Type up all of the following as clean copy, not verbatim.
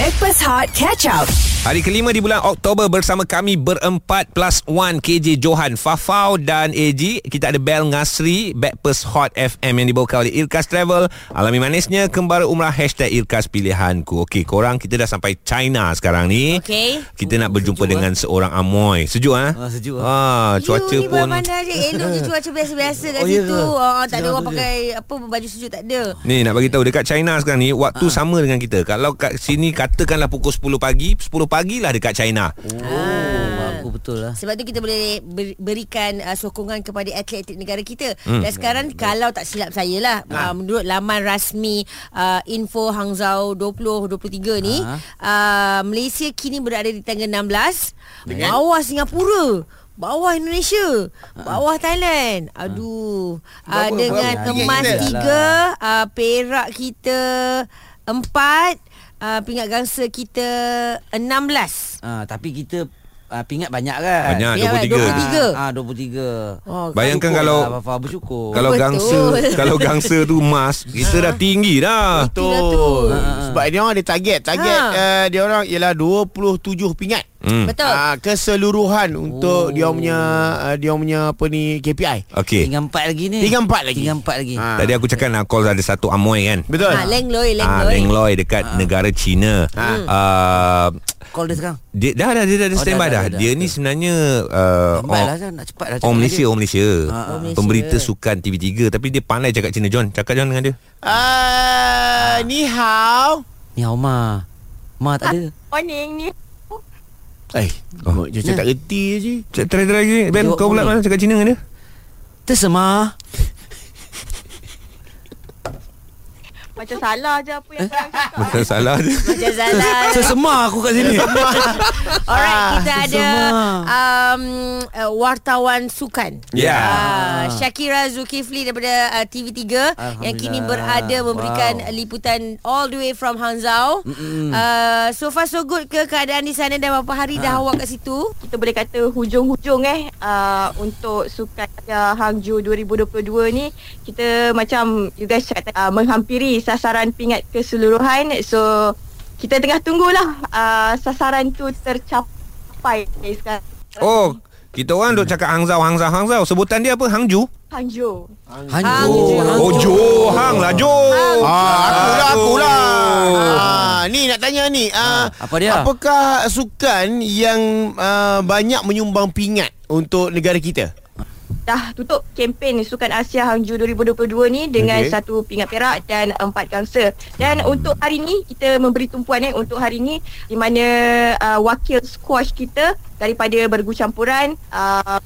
Backpass Hot Catch Up. Hari kelima di bulan Oktober bersama kami berempat plus one, KJ Johan, Fafau dan AG. Kita ada Bel Ngasri, Backpass Hot FM yang dibawakan oleh Irkas Travel. Alami manisnya kembara umrah #IrkasPilihanku. Okey, korang, kita dah sampai China sekarang ni. Okey. Kita nak berjumpa dengan seorang amoy. Sejuk ah? Ha? Sejuk ah. Cuaca you, pun mana je elok je cuaca biasa-biasa kat situ. Tak ada orang pakai apa baju sejuk, tak ada. Ni nak bagi tahu dekat China sekarang ni waktu sama dengan kita. Kalau kat sini katakanlah pukul 10 pagi lah dekat China. Aku betul lah. Sebab tu kita boleh berikan sokongan kepada atlet-atlet negara kita. Dan sekarang kalau tak silap saya lah, menurut laman rasmi info Hangzhou 2023 ni, Malaysia kini berada di tangga 16 dengan bawah Singapura, bawah Indonesia, bawah Thailand. Aduh, dengan emas 3, perak kita 4, pingat gangsa kita 16. Tapi kita pingat banyak kan? Banyak, 23. Bayangkan kalau bersyukur. Kalau gangsa tu emas, kita dah tinggi dah. Betul. Sebab dia orang ada target dia orang ialah 27 pingat. Betul. Keseluruhan untuk dia punya apa ni KPI. Okey. Tinggal 4 lagi. Tadi aku cakap nak call ada satu amoy kan. Betul. Lengloi dekat negara China. Call dia sekarang. Dia dah standby dah. Dia ni sebenarnya Malaysia. Pemberita sukan TV3, tapi dia pandai cakap Cina. John, cakap John dengan dia. Ni hao. Ni hao ma. Ma tak ada. Morning ni. Dia tak reti je. Try je. Ben, kau pula mana cakap Cina dengan dia? Tersemah. Macam salah je apa yang korang cakap. Macam salah je. Tersemah aku kat sini. Alright, kita ada wartawan sukan. Shakira Zulkifli daripada TV3 yang kini berada memberikan liputan all the way from Hangzhou. So far so good ke keadaan di sana, dan berapa hari dah awak kat situ? Kita boleh kata hujung-hujung untuk sukan Hangzhou 2022 ni. Kita macam you guys cakap, menghampiri sasaran pingat keseluruhan. So kita tengah tunggulah sasaran tu tercapai sekarang. Oh, kita orang duk cakap Hangzhou. Sebutan dia apa? Hangzhou. Oh, Johang lah, Johang. Akulah. Ni nak tanya ni, apa dia? Apakah sukan yang banyak menyumbang pingat untuk negara kita? Dah tutup kempen Sukan Asia Hangzhou 2022 ni dengan 1 pingat perak dan 4 gangsa. Dan untuk hari ni kita memberi tumpuan untuk hari ni, di mana wakil squash kita daripada bergu campuran,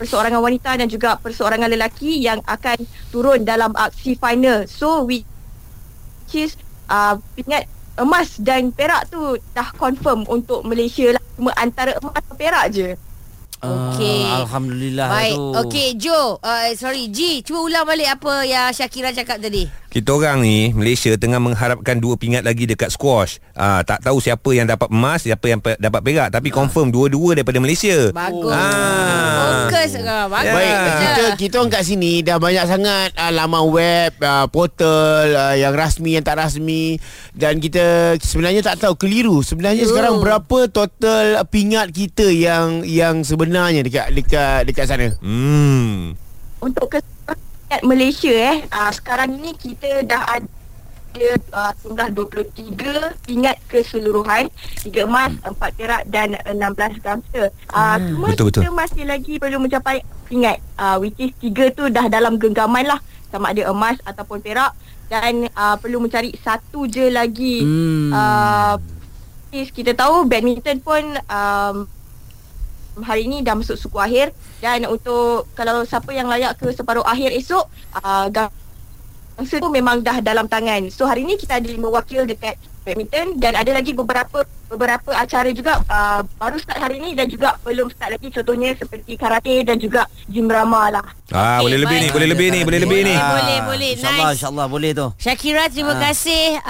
perseorangan wanita dan juga perseorangan lelaki yang akan turun dalam aksi final. So which is pingat emas dan perak tu dah confirm untuk Malaysia lah. Cuma antara emas dan perak je. Okey. Alhamdulillah. Baik. Okey, Jo. G, cuba ulang balik apa yang Shakira cakap tadi. Kita orang ni, Malaysia tengah mengharapkan 2 pingat lagi dekat squash. Tak tahu siapa yang dapat emas, siapa yang dapat perak, tapi confirm 2-2 daripada Malaysia. Bagus. Fokus ke? Bagus. Baik. Kita orang kat sini dah banyak sangat laman web, portal yang rasmi, yang tak rasmi, dan kita sebenarnya tak tahu, keliru. Sebenarnya sekarang berapa total pingat kita yang sebenarnya dekat sana. Untuk keseluruhan Malaysia sekarang ini kita dah ada jumlah 23 pingat keseluruhan, 3 emas, 4 perak dan 16 gangsa. Cuma kita masih lagi perlu mencapai pingat, which is 3 tu dah dalam genggaman lah, sama ada emas ataupun perak, dan perlu mencari 1 je lagi. Kita tahu badminton pun hari ini dah masuk suku akhir, dan untuk kalau siapa yang layak ke separuh akhir esok, gangsa tu memang dah dalam tangan. So hari ini kita ada 5 wakil dekat badminton, dan ada lagi beberapa acara juga baru start hari ini dan juga belum start lagi, contohnya seperti karate dan juga gym rama lah. Boleh lebih ni. InsyaAllah, nice. InsyaAllah boleh tu. Shakira, terima kasih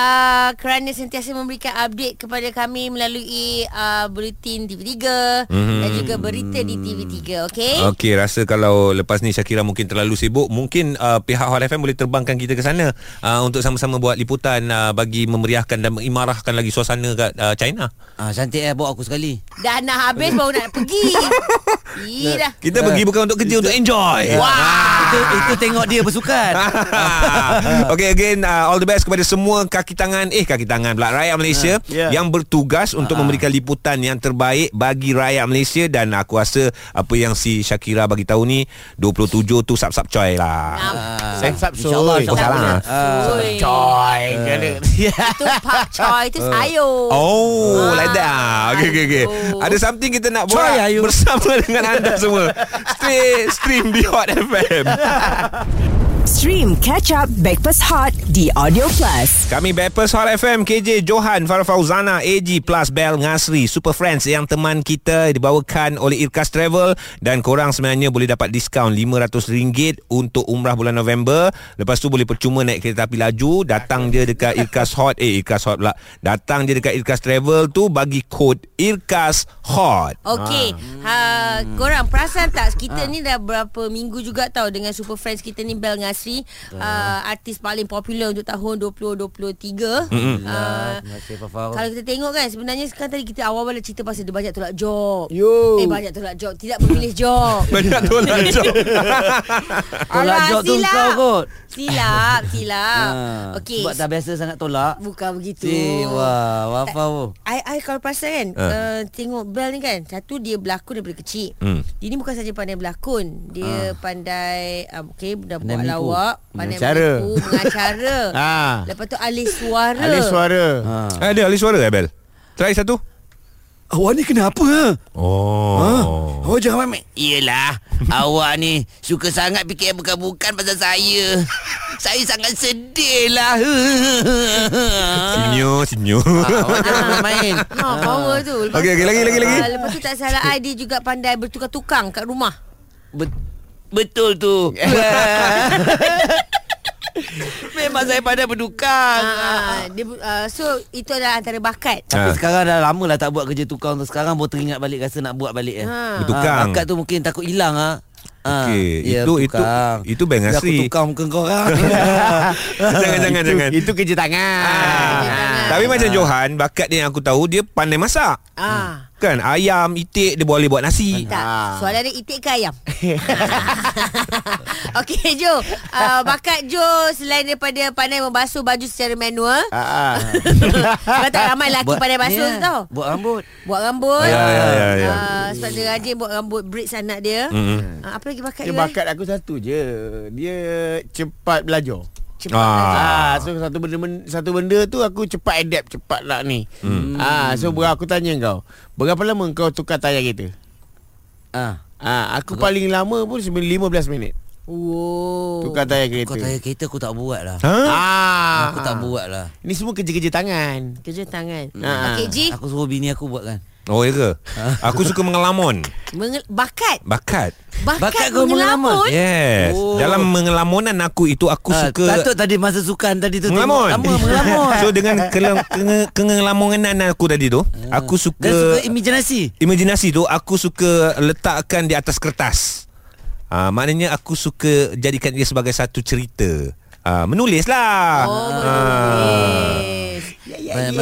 kerana sentiasa memberikan update kepada kami melalui buletin TV3 dan juga berita di TV3. Okey, rasa kalau lepas ni Shakira mungkin terlalu sibuk, mungkin pihak Hot FM boleh terbangkan kita ke sana untuk sama-sama buat liputan bagi memeriahkan dan mengimarahkan lagi suasana kat China. Cantik bawa aku sekali. Dah nak habis baru nak pergi. Dah. Kita pergi bukan untuk kerja, untuk enjoy. Wah, itu tengok dia bersukan. Okay, again all the best kepada semua kaki tangan pula rakyat Malaysia yang bertugas untuk memberikan liputan yang terbaik bagi rakyat Malaysia. Dan aku rasa apa yang si Shakira bagi tahu ni 27 tu sap-sap coy lah. Sap-sap coy. Coy. Itu pak coy, itu sayur. Oh, dah. Okay. Ada something kita nak buat bersama dengan anda semua. Stream di Hot FM. Stream catch up Backpass Hot di Audio Plus. Kami Backpass Hot FM, KJ Johan, Farah Fauzana, AG Plus Bel Ngasri, Super Friends yang teman kita, dibawakan oleh Irkas Travel. Dan korang sebenarnya boleh dapat diskaun RM500 untuk umrah bulan November. Lepas tu boleh percuma naik kereta api laju. Datang je dekat Irkas Hot. Irkas Hot pula. Datang je dekat Irkas Travel tu, bagi kod Irkas Hot. Okay. Korang perasan tak, kita ni dah berapa minggu juga tau dengan Super Friends kita ni, Bel Ngasri. Artis paling popular untuk tahun 2023. Kalau kita tengok kan, sebenarnya sekarang tadi kita awal-awal cerita pasal dia banyak tolak job. Banyak tolak job, tidak memilih job. Banyak tolak job. Tolak job tu kau kot. Silap. Okay. Sebab dah biasa sangat tolak. Bukan begitu. I kalau perasan kan, tengok Bel ni kan, satu dia berlakon daripada kecil. Dia ni bukan saja pandai berlakon, dia pandai dah buat lawan. Mengacara. Lepas tu alis suara. Ada alis suara Abel. Try satu. Awak ni kenapa? Awak jangan main. Iyalah, awak ni suka sangat fikir bukan-bukan pasal saya. Saya sangat sedih lah. Senyum. Awak jangan main. Power tu. Okey, lagi. Lepas tu tak salah dia juga pandai bertukar-tukang kat rumah. Betul tu. Memang saya pandai berdukang. So itu adalah antara bakat. Tapi sekarang dah lama lah tak buat kerja tukang tu. Sekarang baru teringat balik, rasa nak buat balik. Bertukang. Bakat tu mungkin takut hilang. Okey, itu Bel Ngasri. Aku tukar muka korang. Jangan. Itu kerja tangan. Tapi macam Johan, bakat dia yang aku tahu, dia pandai masak. Kan ayam, itik, dia boleh buat nasi. Tak. Soalan dia itik ke ayam? Okey Jo, bakat Jo selain daripada pandai membasuh baju secara manual. Sebab tak ramai lelaki pandai basuh tu tau. Buat rambut. Sebab dia rajin buat rambut braids anak dia. Apa lagi bakat dia? Bakat aku satu je. Dia cepat belajar. So satu benda tu aku cepat adapt, cepat lah ni. So aku tanya kau, berapa lama kau tukar tayar kereta? Aku paling lama pun 15 minit. Tukar tayar kereta aku tak buat lah. Aku tak buat lah. Ini semua kerja tangan. Okay, G, aku suruh bini aku buat kan. Oh ya ke? Aku suka mengelamon. Bakat kau mengelamon. Yes. Dalam mengelamonan aku itu, aku suka. Patut tadi masa sukan tadi tu mengelamon. So dengan kengelamonan aku tadi tu, aku suka. Dan suka imajinasi tu aku suka letakkan di atas kertas. Maknanya aku suka jadikan dia sebagai satu cerita. Menulis lah. Cuma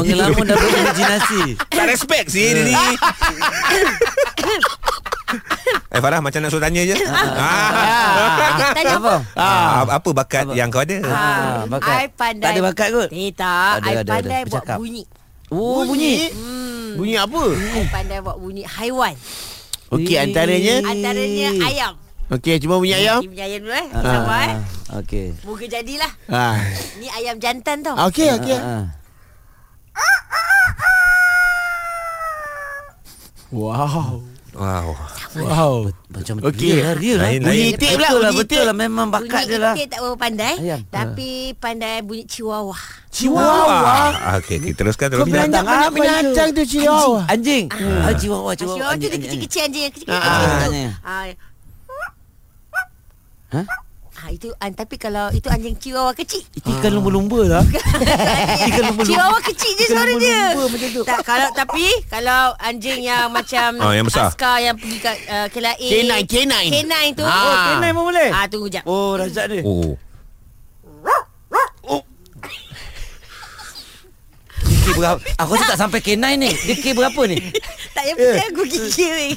ngelamun dah berimajinasi. Tak respect sih dia ni. Farah macam nak suruh tanya je. Tanya apa? Apa bakat yang kau ada? I pandai. Tak ada bakat kot? Tak, I pandai buat bunyi. Oh, bunyi. Bunyi apa? I pandai buat bunyi haiwan. Okey, antaranya ayam. Okey, cuba bunyi ayam. Bunyi ayam dulu sabar. Okey. Moga jadilah. Ni ayam jantan tau. Okey. Wow. Macam dia lah. Bunyi itik pula. Betul lah, memang bakat dia lah. Bunyi itik tak berapa pandai ayam. Tapi pandai bunyi chihuahua. Okey, teruskan. Kau banyak binatang tu chihuahua. Anjing. Chihuahua tu dia kecil-kecil anjing. Kecil-kecil. Itu tapi kalau itu anjing chihuahua kecil. Itu ikan lumba-lumba lah. Chihuahua kecil je suara dia. Tak kalau kalau anjing yang macam askar yang pergi kat KLIA. K9 tu. Oh, K9 pun boleh. Tunggu jap. Oh, razak dia. Oh. berapa? Aku rasa tak sampai K9 ni. Dia K berapa ni? Tak payah percaya aku gigil.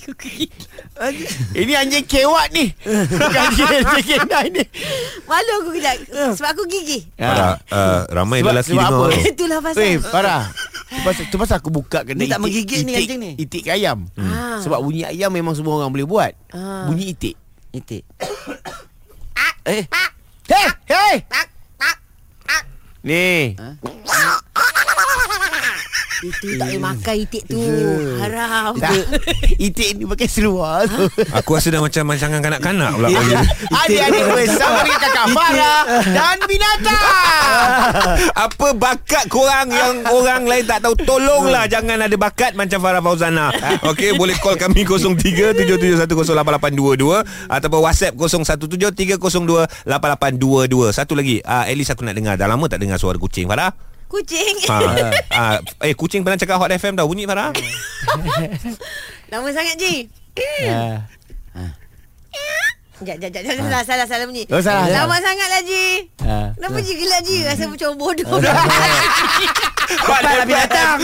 Ini anjing kewat ni. Bukan anjing K9 ni. Malu aku kejap. Sebab aku gigih. Ramai lelaki dengar. Itulah pasal. Weh, Farah. Tu pasal aku buka kena itik. Dia tak menggigit ni anjing ni. Itik ayam. Sebab bunyi ayam memang semua orang boleh buat. Bunyi itik. Itik. Eh. Hei, hei. Ni. Itik tak boleh makan itik tu. Haram. Itik ni pakai seluar tu. Aku rasa dah macam rancangan kanak-kanak pula. Adik-adik bersama dengan Kakak Farah dan binatang. Apa bakat korang yang orang lain tak tahu? Tolonglah jangan ada bakat macam Farah Fauzana. Okey, boleh call kami 0377108822 ataupun WhatsApp 0173028822. Satu lagi, at least aku nak dengar. Dah lama tak dengar suara kucing, Farah. Kucing. Kucing pernah cakap Hot FM dah bunyi, Farah. Lama sangat, Ji. Sekejap. Salah bunyi. Lama sangatlah, Ji. Kenapa Ji gelak, Ji? Rasa macam bodoh. Pada binatang.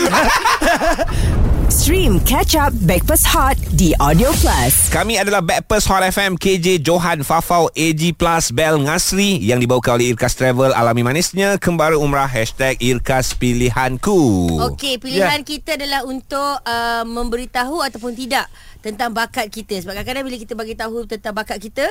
Stream catch up Backpass Hot di Audio Plus. Kami adalah Backpass Hot FM, KJ Johan Fafau, AG Plus, Bel Ngasri, yang dibawakan oleh Irkas Travel. Alami manisnya kembali umrah, #IrkasPilihanku. Okey, pilihan kita adalah untuk memberitahu ataupun tidak tentang bakat kita. Sebab kadang-kadang bila kita bagi tahu tentang bakat kita,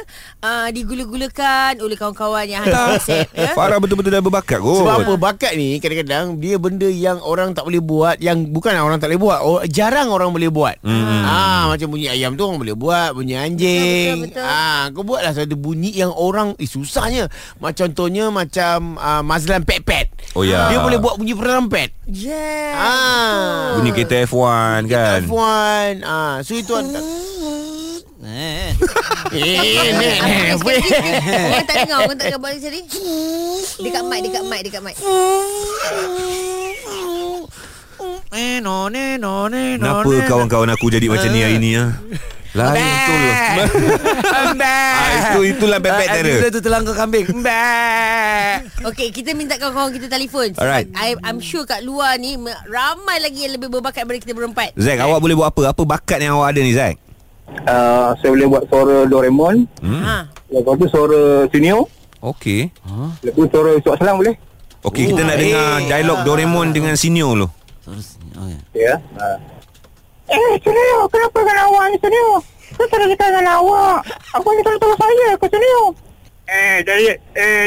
digula-gulakan oleh kawan-kawan yang hantar WhatsApp. Farah betul-betul dah berbakat kot. Sebab apa? Bakat ni kadang-kadang dia benda yang orang tak boleh buat, yang bukan orang tak boleh buat, jarang orang boleh buat. Macam bunyi ayam tu orang boleh buat, bunyi anjing. Betul. Kau buatlah satu bunyi yang orang susahnya. Macam contohnya macam Mazlan Pekpet. Oh ya. Dia boleh buat bunyi perempet. Yeah. Bunyi kereta F1 kan. So itu ada. Orang tak dengar buat sini. Dekat mic. Kenapa kawan-kawan aku jadi macam ni hari ni? Lain betul. Itulah bebek terror. Itu telangkau kambing. Okey, kita minta kawan-kawan kita telefon. Alright. I'm sure kat luar ni ramai lagi yang lebih berbakat daripada kita berempat. Zack, awak boleh buat apa? Apa bakat yang awak ada ni, Zack? Saya boleh buat suara Doraemon. Lepas tu suara Sunio. Okey. Lepas tu suara Iswak Selang boleh. Okey, kita nak dengar dialog Doraemon dengan Sunio dulu. Ya. Sunio, kenapa dengan awak ni, Sunio? Saya selalu cakap dengan awak. Awak ni tolong saya ke, Sunio? Jadi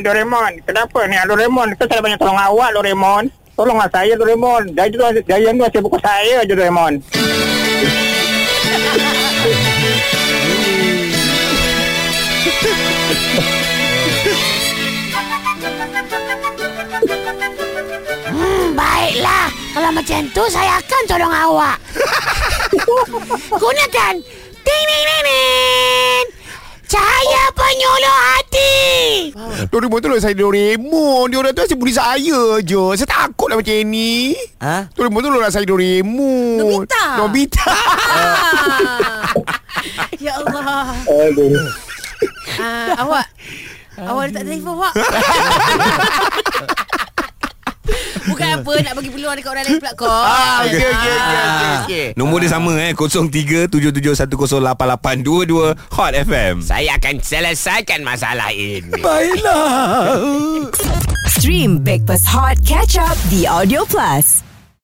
Doraemon, kenapa ni? Doraemon, saya selalu banyak tolong awak, Doraemon. Tolonglah saya, Doraemon. Dari tu asyik buku saya je, Doraemon. Baiklah, kalau macam tu saya akan tolong awak. Gunakan ting ting ting ting, cahaya penyuluh hati. Doraemon tu saya Doraemon. Diorang tu asyik bully saya je. Saya takut lah macam ni. Doraemon tu saya Doraemon. Nobita. Ya Allah. Awak letak telefon awak. Bukan apa, nak bagi peluang dekat orang lain pula kau. Okay. Nombor dia sama 0377108822 Hot FM. Saya akan selesaikan masalah ini. Baiklah. Stream Backpass Hot Catch Up di Audio Plus.